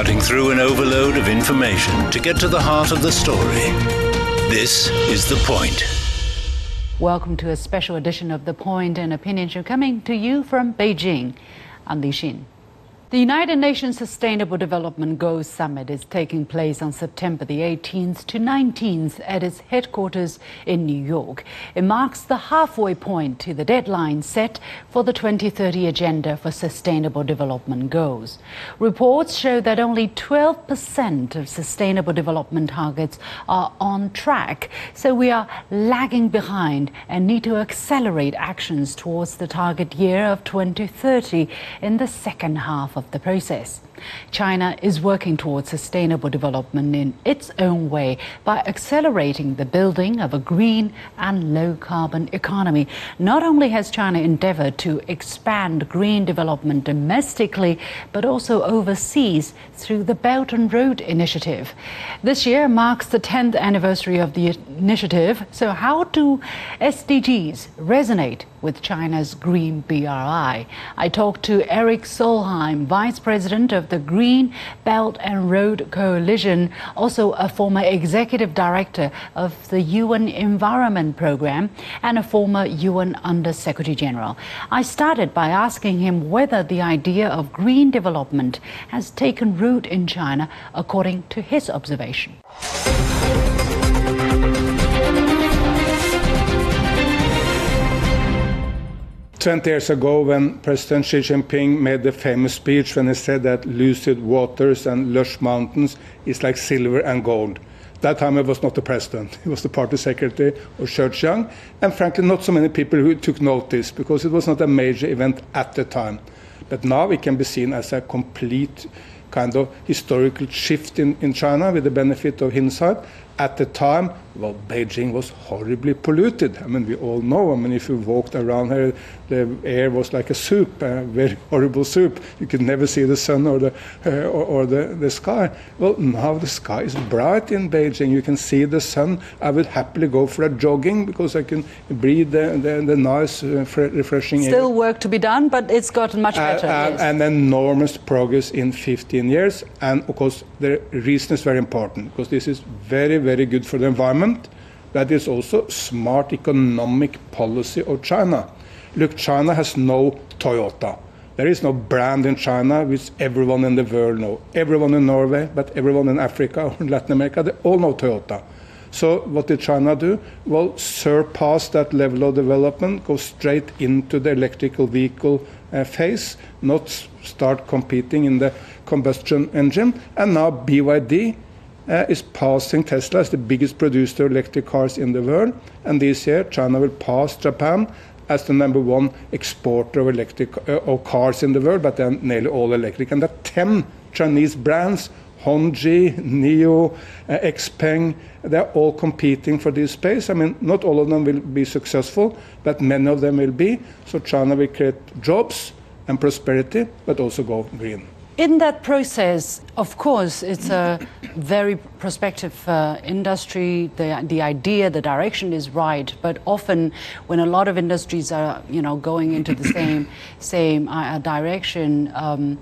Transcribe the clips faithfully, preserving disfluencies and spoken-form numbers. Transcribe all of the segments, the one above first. cutting through an overload of information to get to the heart of the story. This is The Point. Welcome to a special edition of The Point and Opinion Show, coming to you from Beijing. I'm Li Xin. The United Nations Sustainable Development Goals Summit is taking place on September the eighteenth to nineteenth at its headquarters in New York. It marks the halfway point to the deadline set for the twenty thirty Agenda for Sustainable Development Goals. Reports show that only twelve percent of sustainable development targets are on track, so we are lagging behind and need to accelerate actions towards the target year of twenty thirty in the second half of of the process. China is working towards sustainable development in its own way by accelerating the building of a green and low-carbon economy. Not only has China endeavored to expand green development domestically, but also overseas through the Belt and Road Initiative. This year marks the tenth anniversary of the initiative, so how do S D Gs resonate with China's green B R I? I talked to Eric Solheim, Vice President of the Green Belt and Road Coalition, also a former Executive Director of the U N Environment Programme and a former U N Under-Secretary General. I started by asking him whether the idea of green development has taken root in China according to his observation. twenty years ago, when President Xi Jinping made the famous speech when he said that lucid waters and lush mountains is like silver and gold. That time I was not the president. It was the party secretary of Church Young, and frankly not so many people who took notice because it was not a major event at the time. But now it can be seen as a complete kind of historical shift in, in China with the benefit of hindsight. At the time, well, Beijing was horribly polluted. I mean, we all know. I mean, if you walked around here, the air was like a soup, a very horrible soup. You could never see the sun or the uh, or, or the, the sky. Well, now the sky is bright in Beijing. You can see the sun. I would happily go for a jogging because I can breathe the, the, the nice, uh, refreshing air. Still work to be done, but it's gotten much better. Uh, yes. And enormous progress in fifteen years. And, of course, the reason is very important because this is very, very Very good for the environment. That is also smart economic policy of China. Look, China has no Toyota. There is no brand in China which everyone in the world knows. Everyone in Norway, but everyone in Africa or Latin America, they all know Toyota. So what did China do? Well, surpass that level of development, go straight into the electrical vehicle uh, phase, not start competing in the combustion engine. And now B Y D Uh, is passing Tesla as the biggest producer of electric cars in the world. And this year, China will pass Japan as the number one exporter of electric uh, of cars in the world, but then nearly all electric. And there are ten Chinese brands, Hongqi, N I O, uh, Xpeng, they're all competing for this space. I mean, not all of them will be successful, but many of them will be. So China will create jobs and prosperity, but also go green. In that process, of course, it's a very prospective uh, industry. The, the idea, the direction is right, but often when a lot of industries are, you know, going into the same same uh, direction, um,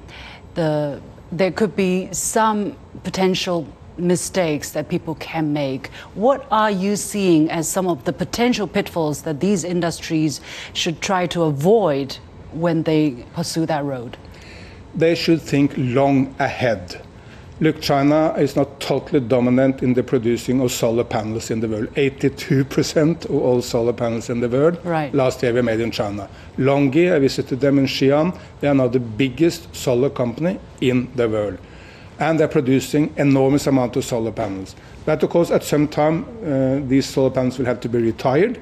the there could be some potential mistakes that people can make. What are you seeing as some of the potential pitfalls that these industries should try to avoid when they pursue that road? They should think long ahead. Look, China is not totally dominant in the producing of solar panels in the world. eighty-two percent of all solar panels in the world right. last year were made in China. Longi, I visited them in Xi'an. They are now the biggest solar company in the world. And they're producing enormous amount of solar panels. But of course, at some time, uh, these solar panels will have to be retired.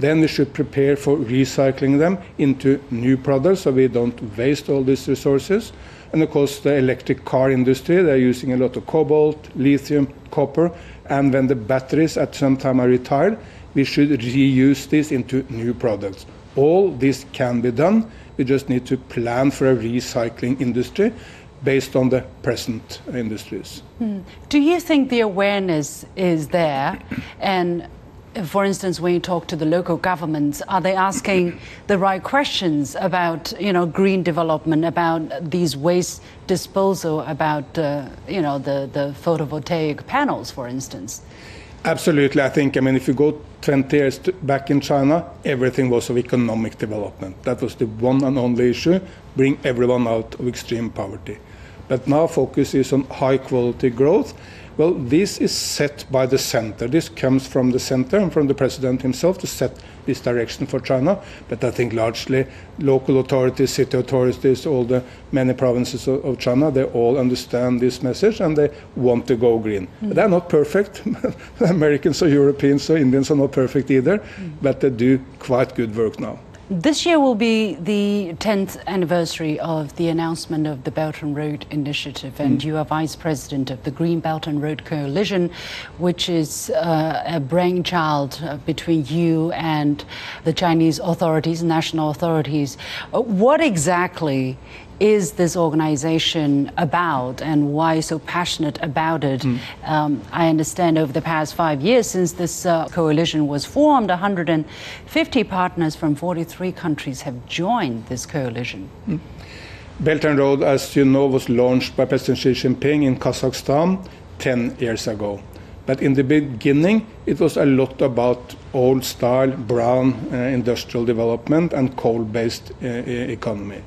Then we should prepare for recycling them into new products so we don't waste all these resources. And of course, the electric car industry, they're using a lot of cobalt, lithium, copper. And when the batteries at some time are retired, we should reuse this into new products. All this can be done. We just need to plan for a recycling industry based on the present industries. Hmm. Do you think the awareness is there? And for instance, when you talk to the local governments, are they asking the right questions about, you know, green development, about these waste disposal, about, uh, you know, the, the photovoltaic panels, for instance? Absolutely. I think, I mean, if you go twenty years to, back in China, everything was of economic development. That was the one and only issue, bring everyone out of extreme poverty. But now focus is on high quality growth. Well, this is set by the center. This comes from the center and from the president himself to set this direction for China. But I think largely local authorities, city authorities, all the many provinces of, of China, they all understand this message and they want to go green. Mm. They're not perfect. Americans or Europeans or Indians are not perfect either, mm. but they do quite good work now. This year will be the tenth anniversary of the announcement of the Belt and Road Initiative, and mm. you are Vice President of the Green Belt and Road Coalition, which is uh, a brainchild between you and the Chinese authorities, national authorities. What exactly is this organization about, and why so passionate about it? Mm. Um, I understand over the past five years since this uh, coalition was formed, one hundred fifty partners from forty-three countries have joined this coalition. Mm. Belt and Road, as you know, was launched by President Xi Jinping in Kazakhstan ten years ago. But in the beginning, it was a lot about old-style, brown uh, industrial development and coal-based uh, economy.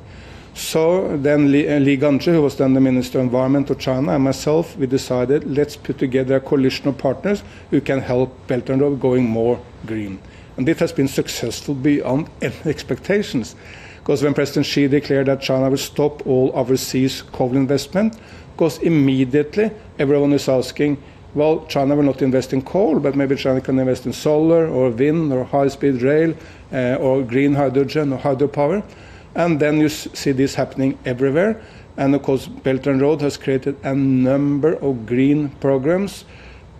So then Li, uh, Li Ganjie, who was then the Minister of Environment of China, and myself, we decided let's put together a coalition of partners who can help Belt and Road going more green. And it has been successful beyond expectations, because when President Xi declared that China will stop all overseas coal investment, because immediately everyone is asking, well, China will not invest in coal, but maybe China can invest in solar or wind or high-speed rail uh, or green hydrogen or hydropower. And then you see this happening everywhere. And of course, Belt and Road has created a number of green programs.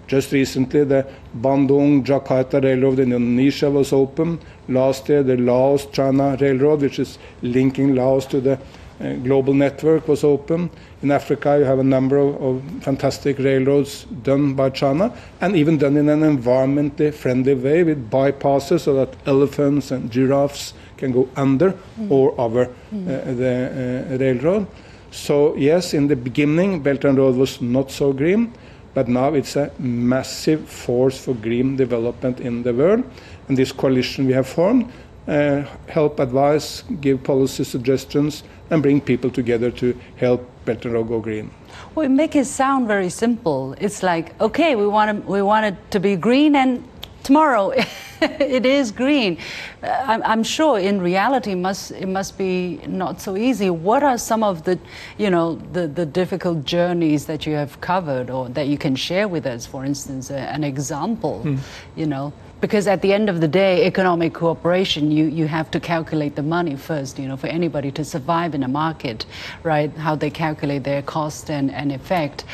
Just recently, the Bandung Jakarta Railroad in Indonesia was open. Last year, the Laos-China Railroad, which is linking Laos to the uh, global network, was open. In Africa, you have a number of, of fantastic railroads done by China, and even done in an environmentally friendly way with bypasses so that elephants and giraffes can go under mm. or over mm. uh, the uh, railroad. So yes, in the beginning, Belt and Road was not so green, but now it's a massive force for green development in the world. And this coalition we have formed uh, help advise, give policy suggestions, and bring people together to help Belt and Road go green. Well, you make it sound very simple. It's like, okay, we want to, we want it to be green, and tomorrow it is green. I'm, I'm sure in reality must, it must be not so easy. What are some of the, you know, the, the difficult journeys that you have covered or that you can share with us, for instance, a, an example, mm. you know? Because at the end of the day, economic cooperation, you, you have to calculate the money first, you know, for anybody to survive in a market, right? How they calculate their cost and, and effect.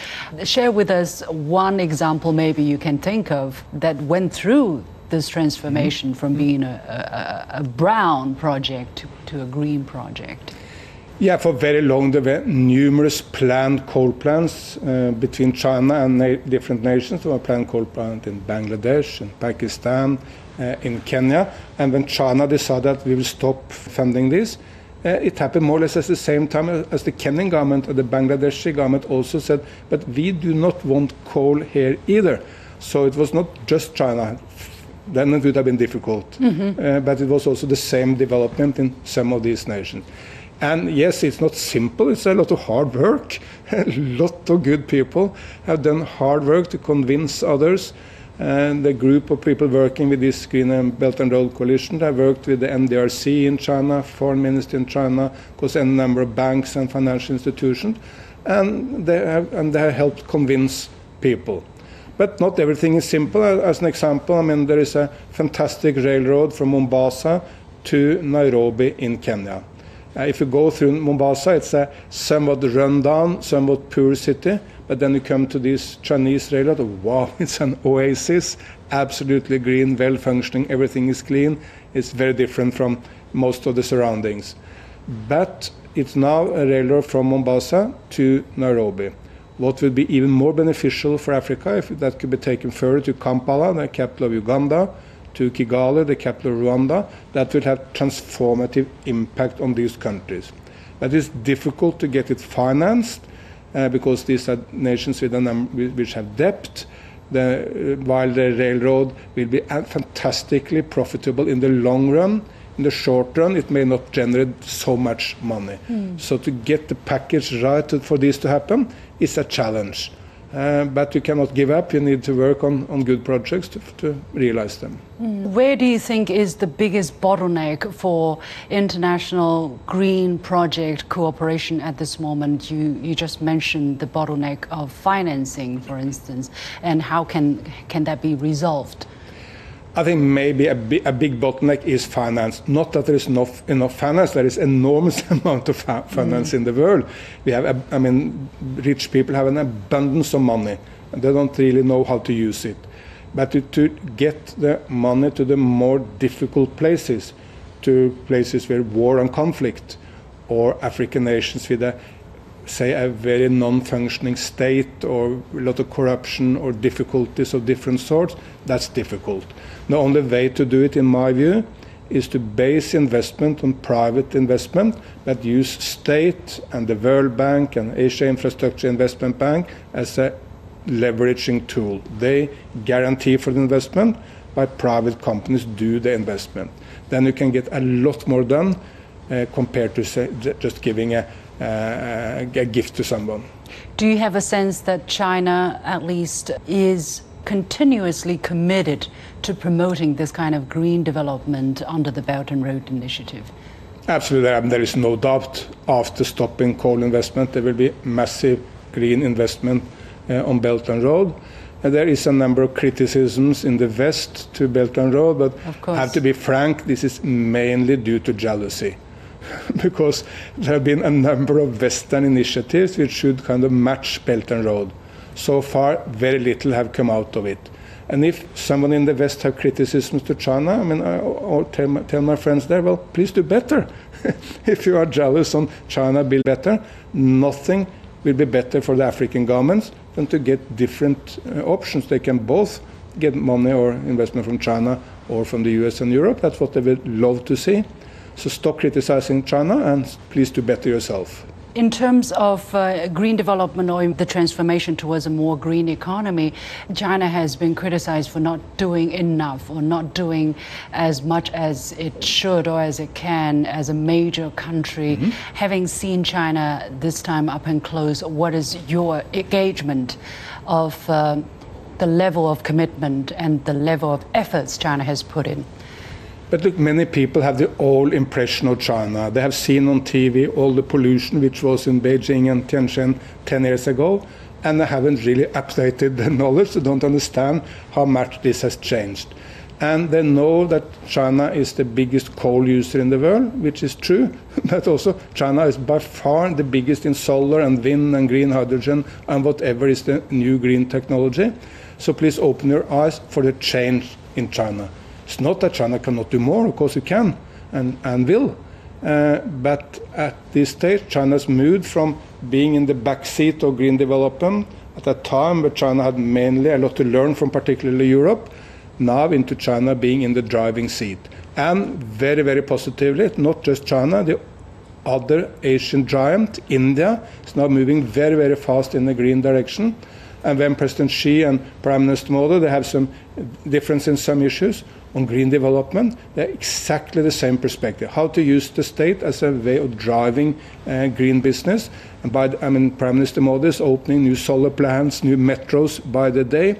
Share with us one example maybe you can think of that went through this transformation mm-hmm. from being a, a, a brown project to, to a green project. Yeah, for very long there were numerous planned coal plants uh, between China and na different nations. There were planned coal plants in Bangladesh, in Pakistan, uh, in Kenya. And when China decided that we will stop funding this, uh, it happened more or less at the same time as the Kenyan government and the Bangladeshi government also said, but we do not want coal here either. So it was not just China. Then it would have been difficult. Mm-hmm. uh, but it was also the same development in some of these nations. And yes, it's not simple. It's a lot of hard work. A lot of good people have done hard work to convince others. And the group of people working with this Green and Belt and Road Coalition have worked with the N D R C in China, Foreign Ministry in China, of course, a number of banks and financial institutions. And they have, and they have helped convince people. But not everything is simple. As an example, I mean, there is a fantastic railroad from Mombasa to Nairobi in Kenya. Uh, if you go through Mombasa, it's a somewhat run-down, somewhat poor city. But then you come to this Chinese railroad, wow, it's an oasis, absolutely green, well-functioning, everything is clean. It's very different from most of the surroundings. But it's now a railroad from Mombasa to Nairobi. what would be even more beneficial for Africa if that could be taken further to Kampala, the capital of Uganda, to Kigali, the capital of Rwanda, that would have transformative impact on these countries. That is difficult to get it financed uh, because these are nations with a number which have debt, the, uh, while the railroad will be fantastically profitable in the long run. In the short run, it may not generate so much money. Mm. So to get the package right to, for this to happen is a challenge. Uh, but you cannot give up. You need to work on, on good projects to, to realize them. Mm. Where do you think is the biggest bottleneck for international green project cooperation at this moment? You, you just mentioned the bottleneck of financing, for instance, and how can, can that be resolved? I think maybe a, bi a big bottleneck is finance. Not that there is not enough finance. There is enormous amount of fa finance mm. in the world. We have, a, I mean, rich people have an abundance of money, and they don't really know how to use it. But to, to get the money to the more difficult places, to places where war and conflict, or African nations with a, say, a very non-functioning state, or a lot of corruption or difficulties of different sorts, that's difficult. The only way to do it, in my view, is to base investment on private investment, but use state and the World Bank and Asia Infrastructure Investment Bank as a leveraging tool. They guarantee for the investment, but private companies do the investment. Then you can get a lot more done uh, compared to, say, just giving a Uh, a gift to someone. Do you have a sense that China, at least, is continuously committed to promoting this kind of green development under the Belt and Road Initiative? Absolutely. I mean, there is no doubt after stopping coal investment, there will be massive green investment uh, on Belt and Road. And there is a number of criticisms in the West to Belt and Road, but I have to be frank, this is mainly due to jealousy. Because there have been a number of Western initiatives which should kind of match Belt and Road. So far, very little have come out of it. And if someone in the West have criticisms to China, I mean, I, I'll tell my, tell my friends there, well, please do better. If you are jealous on China, build better. Nothing will be better for the African governments than to get different uh, options. They can both get money or investment from China or from the U S and Europe. That's what they would love to see. So stop criticizing China and please do better yourself. In terms of uh, green development or the transformation towards a more green economy, China has been criticized for not doing enough or not doing as much as it should or as it can as a major country. Mm-hmm. Having seen China this time up and close, what is your engagement of uh, the level of commitment and the level of efforts China has put in? But look, many people have the old impression of China. They have seen on T V all the pollution which was in Beijing and Tianjin ten years ago, and they haven't really updated their knowledge. They don't understand how much this has changed. And they know that China is the biggest coal user in the world, which is true, but also China is by far the biggest in solar and wind and green hydrogen and whatever is the new green technology. So please open your eyes for the change in China. It's not that China cannot do more, of course it can and, and will. Uh, but at this stage, China's moved from being in the backseat of green development at a time where China had mainly a lot to learn from particularly Europe, now into China being in the driving seat. And very, very positively, not just China, the other Asian giant, India, is now moving very, very fast in the green direction. And when President Xi and Prime Minister Modi, they have some difference in some issues, on green development, they're exactly the same perspective. How to use the state as a way of driving uh, green business. And by the, I mean, Prime Minister Modi is opening new solar plants, new metros by the day.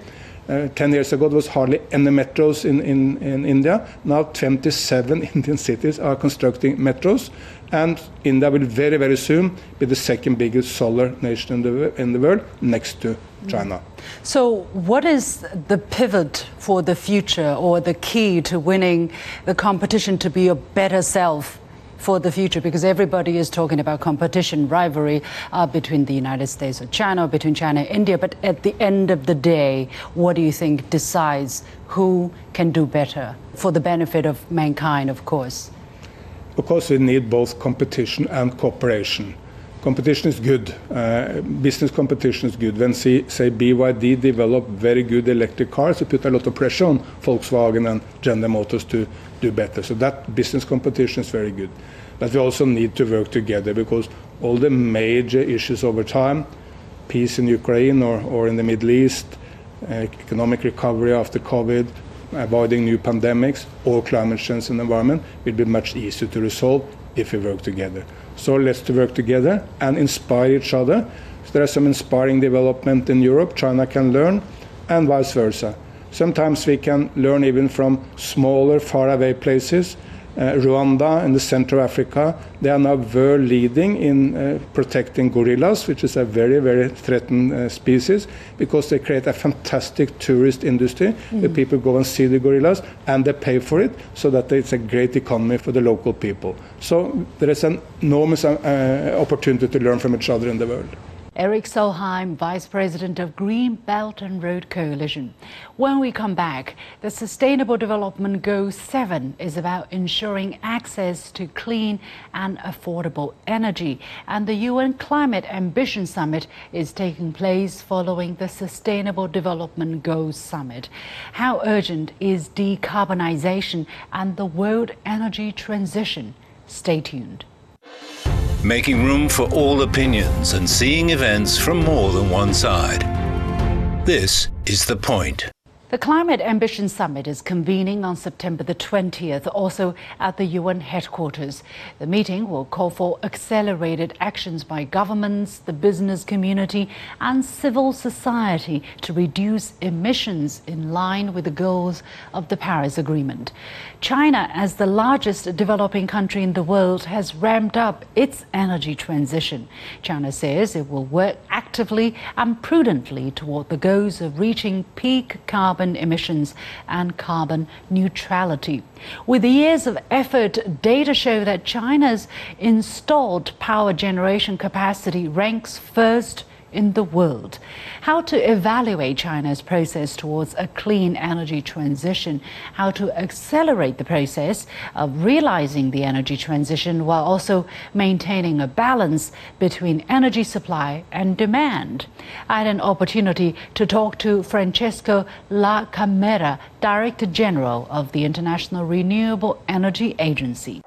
Uh, Ten years ago, there was hardly any metros in, in, in India. Now, twenty-seven Indian cities are constructing metros. And India will very, very soon be the second biggest solar nation in the, in the world, next to China. So what is the pivot for the future or the key to winning the competition to be a better self for the future? Because everybody is talking about competition, rivalry uh, between the United States and China, between China and India. But at the end of the day, what do you think decides who can do better for the benefit of mankind, of course? Of course, we need both competition and cooperation. Competition is good. Uh, business competition is good. When, see, say, B Y D developed very good electric cars, it put a lot of pressure on Volkswagen and General Motors to do better. So that business competition is very good. But we also need to work together, because all the major issues over time, peace in Ukraine or, or in the Middle East, uh, economic recovery after COVID, avoiding new pandemics, or climate change and environment, will be much easier to resolve if we work together. So let's to work together and inspire each other. There are some inspiring development in Europe. China can learn, and vice versa. Sometimes we can learn even from smaller, faraway places. Uh, Rwanda in the center of Africa, they are now world leading in uh, protecting gorillas, which is a very, very threatened uh, species, because they create a fantastic tourist industry. Mm. The people go and see the gorillas and they pay for it, so that it's a great economy for the local people. So there is an enormous uh, opportunity to learn from each other in the world. Eric Solheim, Vice President of Green Belt and Road Coalition. When we come back, the Sustainable Development Goal seven is about ensuring access to clean and affordable energy. And the U N Climate Ambition Summit is taking place following the Sustainable Development Goals Summit. How urgent is decarbonization and the world energy transition? Stay tuned. Making room for all opinions and seeing events from more than one side. This is The Point. The Climate Ambition Summit is convening on September the twentieth, also at the U N headquarters. The meeting will call for accelerated actions by governments, the business community and civil society to reduce emissions in line with the goals of the Paris Agreement. China, as the largest developing country in the world, has ramped up its energy transition. China says it will work actively and prudently toward the goals of reaching peak carbon emissions and carbon neutrality. With years of effort, data show that China's installed power generation capacity ranks first in the world. How to evaluate China's process towards a clean energy transition, how to accelerate the process of realizing the energy transition while also maintaining a balance between energy supply and demand. I had an opportunity to talk to Francesco La Camera, Director General of the International Renewable Energy Agency.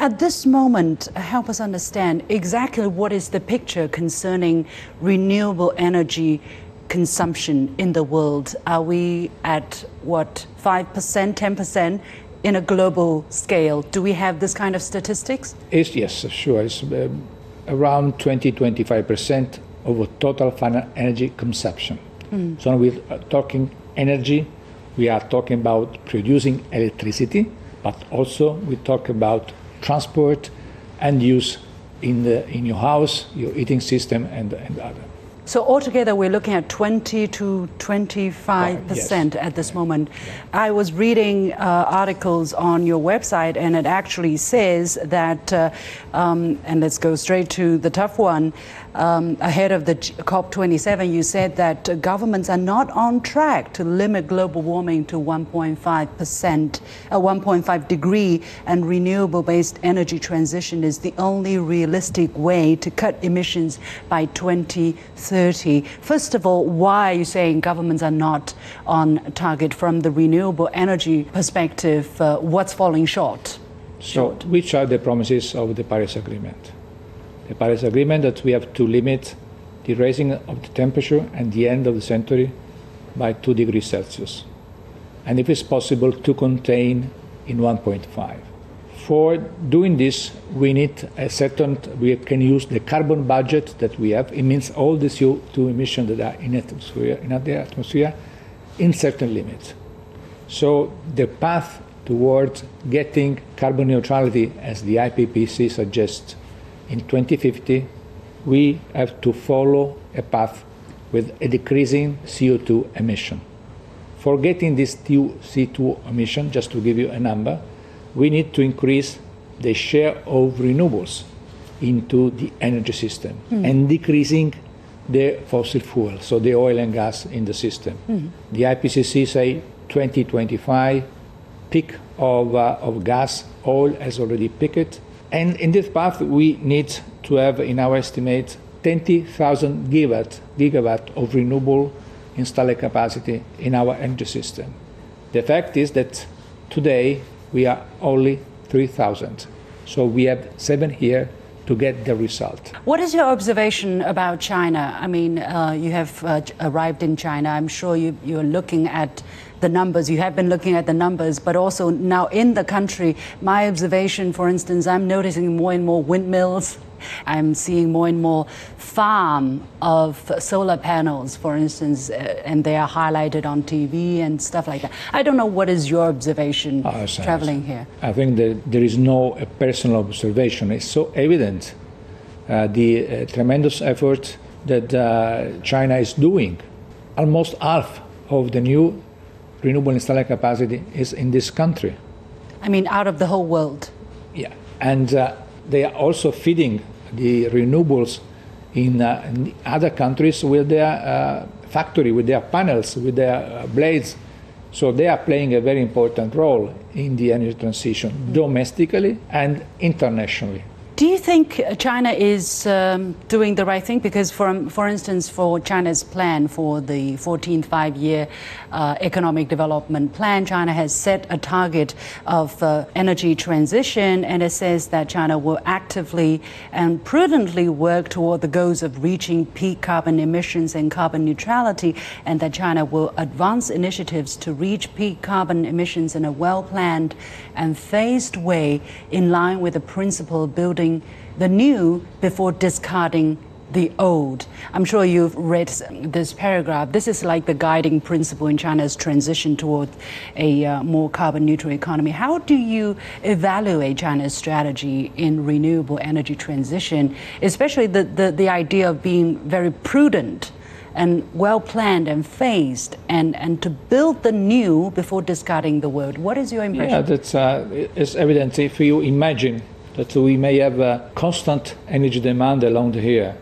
At this moment, help us understand exactly what is the picture concerning renewable energy consumption in the world. Are we at, what, five percent, ten percent in a global scale? Do we have this kind of statistics? It's, yes, sure. It's uh, around twenty to twenty-five percent of our total final energy consumption. Mm. So when we're talking energy, we are talking about producing electricity, but also we talk about transport and use in the in your house, your eating system, and and other. So altogether, we're looking at twenty to twenty-five percent at this moment. I was reading uh, articles on your website, and it actually says that, uh, um, and let's go straight to the tough one, um, ahead of the COP twenty-seven, you said that uh, governments are not on track to limit global warming to one point five percent, uh, one point five degree, and renewable-based energy transition is the only realistic way to cut emissions by twenty thirty. First of all, why are you saying governments are not on target from the renewable energy perspective? Uh, what's falling short? So, short. Which are the promises of the Paris Agreement? The Paris Agreement that we have to limit the raising of the temperature at the end of the century by two degrees Celsius. And if it's possible, to contain in one point five. For doing this, we need a certain, we can use the carbon budget that we have. It means all the C O two emissions that are in atmosphere, in the atmosphere, in certain limits. So the path towards getting carbon neutrality, as the I P C C suggests, in twenty fifty, we have to follow a path with a decreasing C O two emission. For getting this C O two emission, just to give you a number, we need to increase the share of renewables into the energy system, mm, and decreasing the fossil fuel, so the oil and gas in the system. Mm. The I P C C say twenty twenty-five, peak of, uh, of gas, oil has already peaked. And in this path, we need to have, in our estimate, twenty thousand gigawatt, gigawatt of renewable installed capacity in our energy system. The fact is that today we are only three thousand. So we have seven here to get the result. What is your observation about China? I mean, uh, you have uh, arrived in China. I'm sure you, you're looking at the numbers. You have been looking at the numbers, but also now in the country, my observation, for instance, I'm noticing more and more windmills. I'm seeing more and more farm of solar panels, for instance, and they are highlighted on T V and stuff like that. I don't know, what is your observation oh, traveling here? I think that there is no a personal observation. It's so evident, uh, the uh, tremendous effort that uh, China is doing. Almost half of the new renewable installed capacity is in this country. I mean, out of the whole world. Yeah, and uh, they are also feeding the renewables in, uh, in other countries with their uh, factory, with their panels, with their uh, blades. So they are playing a very important role in the energy transition, mm-hmm. domestically and internationally. Do you think China is um, doing the right thing? Because, for, for instance, for China's plan for the fourteenth five-year uh, economic development plan, China has set a target of uh, energy transition, and it says that China will actively and prudently work toward the goals of reaching peak carbon emissions and carbon neutrality, and that China will advance initiatives to reach peak carbon emissions in a well-planned and phased way in line with the principle building the new before discarding the old. I'm sure you've read this paragraph. This is like the guiding principle in China's transition toward a uh, more carbon neutral economy. How do you evaluate China's strategy in renewable energy transition, especially the, the, the idea of being very prudent and well-planned and phased, and, and to build the new before discarding the old? What is your impression? Yeah, that's uh, it's evident if you imagine that we may have a constant energy demand along here.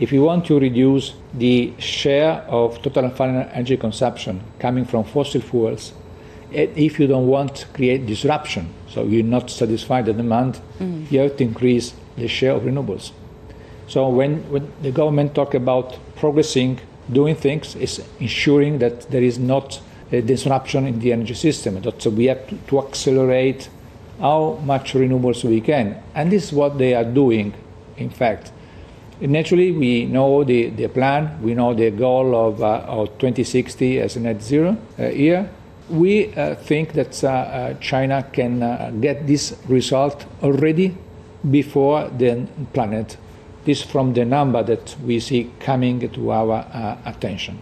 If you want to reduce the share of total final energy consumption coming from fossil fuels, if you don't want to create disruption, so you not satisfy the demand, mm. you have to increase the share of renewables. So when, when the government talk about progressing, doing things, it's ensuring that there is not a disruption in the energy system. So we have to, to accelerate how much renewables we can. And this is what they are doing, in fact. And naturally, we know the, the plan, we know the goal of, uh, of twenty sixty as a net zero uh, year. We uh, think that uh, uh, China can uh, get this result already before the planet. This from the number that we see coming to our uh, attention.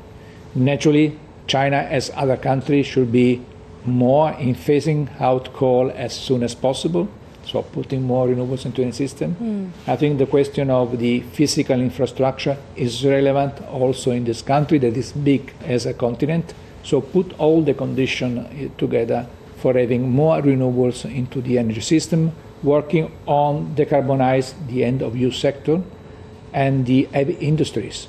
Naturally, China, as other countries, should be more in phasing out coal as soon as possible, so putting more renewables into the system. Mm. I think the question of the physical infrastructure is relevant also in this country that is big as a continent, so put all the conditions together for having more renewables into the energy system, working on decarbonize the end-of-use sector and the heavy industries,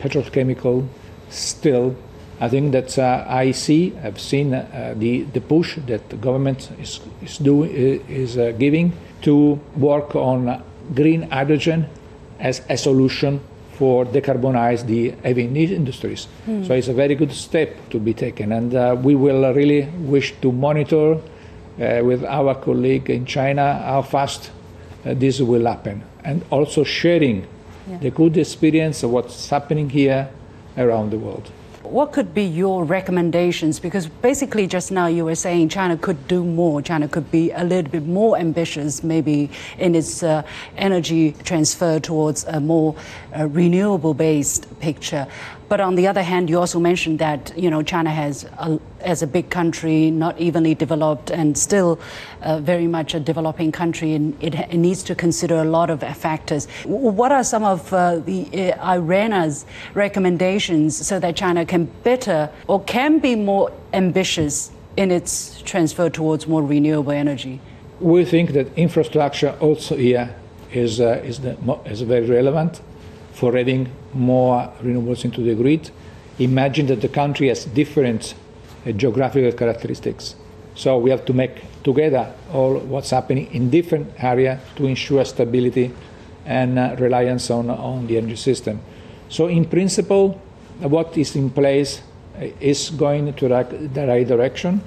petrochemical, steel. I think that uh, I see, I've seen uh, the, the push that the government is, is, do, is uh, giving to work on green hydrogen as a solution for decarbonize the heavy industries. Mm. So it's a very good step to be taken, and uh, we will really wish to monitor uh, with our colleague in China how fast uh, this will happen, and also sharing yeah. the good experience of what's happening here around the world. What could be your recommendations? Because basically just now you were saying China could do more. China could be a little bit more ambitious, maybe, in its uh, energy transfer towards a more uh, renewable-based picture. But on the other hand, you also mentioned that, you know, China has, a, as a big country, not evenly developed and still uh, very much a developing country, and it, it needs to consider a lot of factors. What are some of uh, the uh, I R E N A's recommendations so that China can better or can be more ambitious in its transfer towards more renewable energy? We think that infrastructure also here is, uh, is, the, is very relevant for having more renewables into the grid. Imagine that the country has different uh, geographical characteristics. So we have to make together all what's happening in different areas to ensure stability and uh, reliance on, on the energy system. So in principle, what is in place is going to the right direction.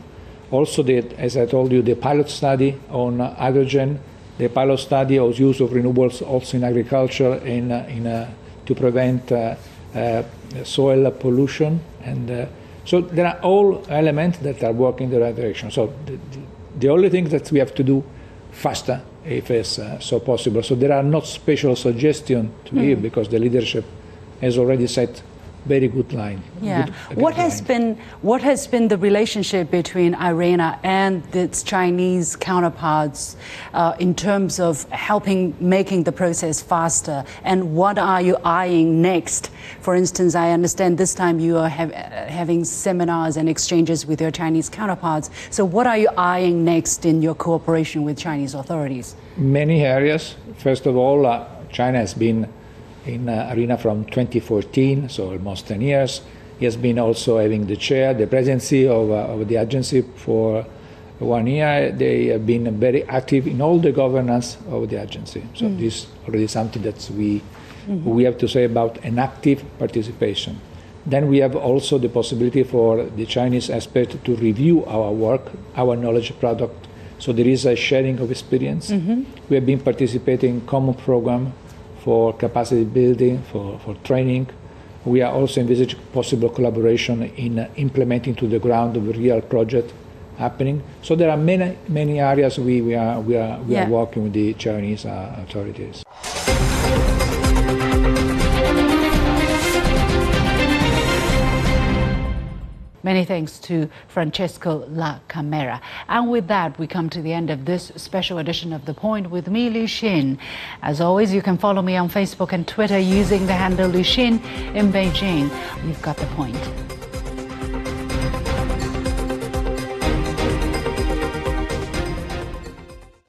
Also, the, as I told you, the pilot study on hydrogen, the pilot study of use of renewables also in agriculture in, in, uh, to prevent uh, uh, soil pollution. And uh, so there are all elements that are working in the right direction. So the, the only thing that we have to do faster, if it's uh, so possible. So there are not special suggestions to mm. give, because the leadership has already set very good line. Yeah. Good, good what line. has been what has been the relationship between IRENA and its Chinese counterparts uh, in terms of helping making the process faster? And what are you eyeing next? For instance, I understand this time you are have, uh, having seminars and exchanges with your Chinese counterparts. So what are you eyeing next in your cooperation with Chinese authorities? Many areas. First of all, uh, China has been in uh, arena from twenty fourteen, so almost ten years. He has been also having the chair, the presidency of, uh, of the agency for one year. They have been very active in all the governance of the agency. So mm. this is already something that we, mm-hmm. we have to say about an active participation. Then we have also the possibility for the Chinese expert to review our work, our knowledge product. So there is a sharing of experience. Mm-hmm. We have been participating in common program for capacity building, for, for training. We are also envisaging possible collaboration in uh, implementing to the ground of a real project happening. So there are many, many areas we, we, are, we, are, we yeah. are working with the Chinese uh, authorities. Many thanks to Francesco La Camera. And with that, we come to the end of this special edition of The Point with me, Li Xin. As always, you can follow me on Facebook and Twitter using the handle Li Xin in Beijing. You've got The Point.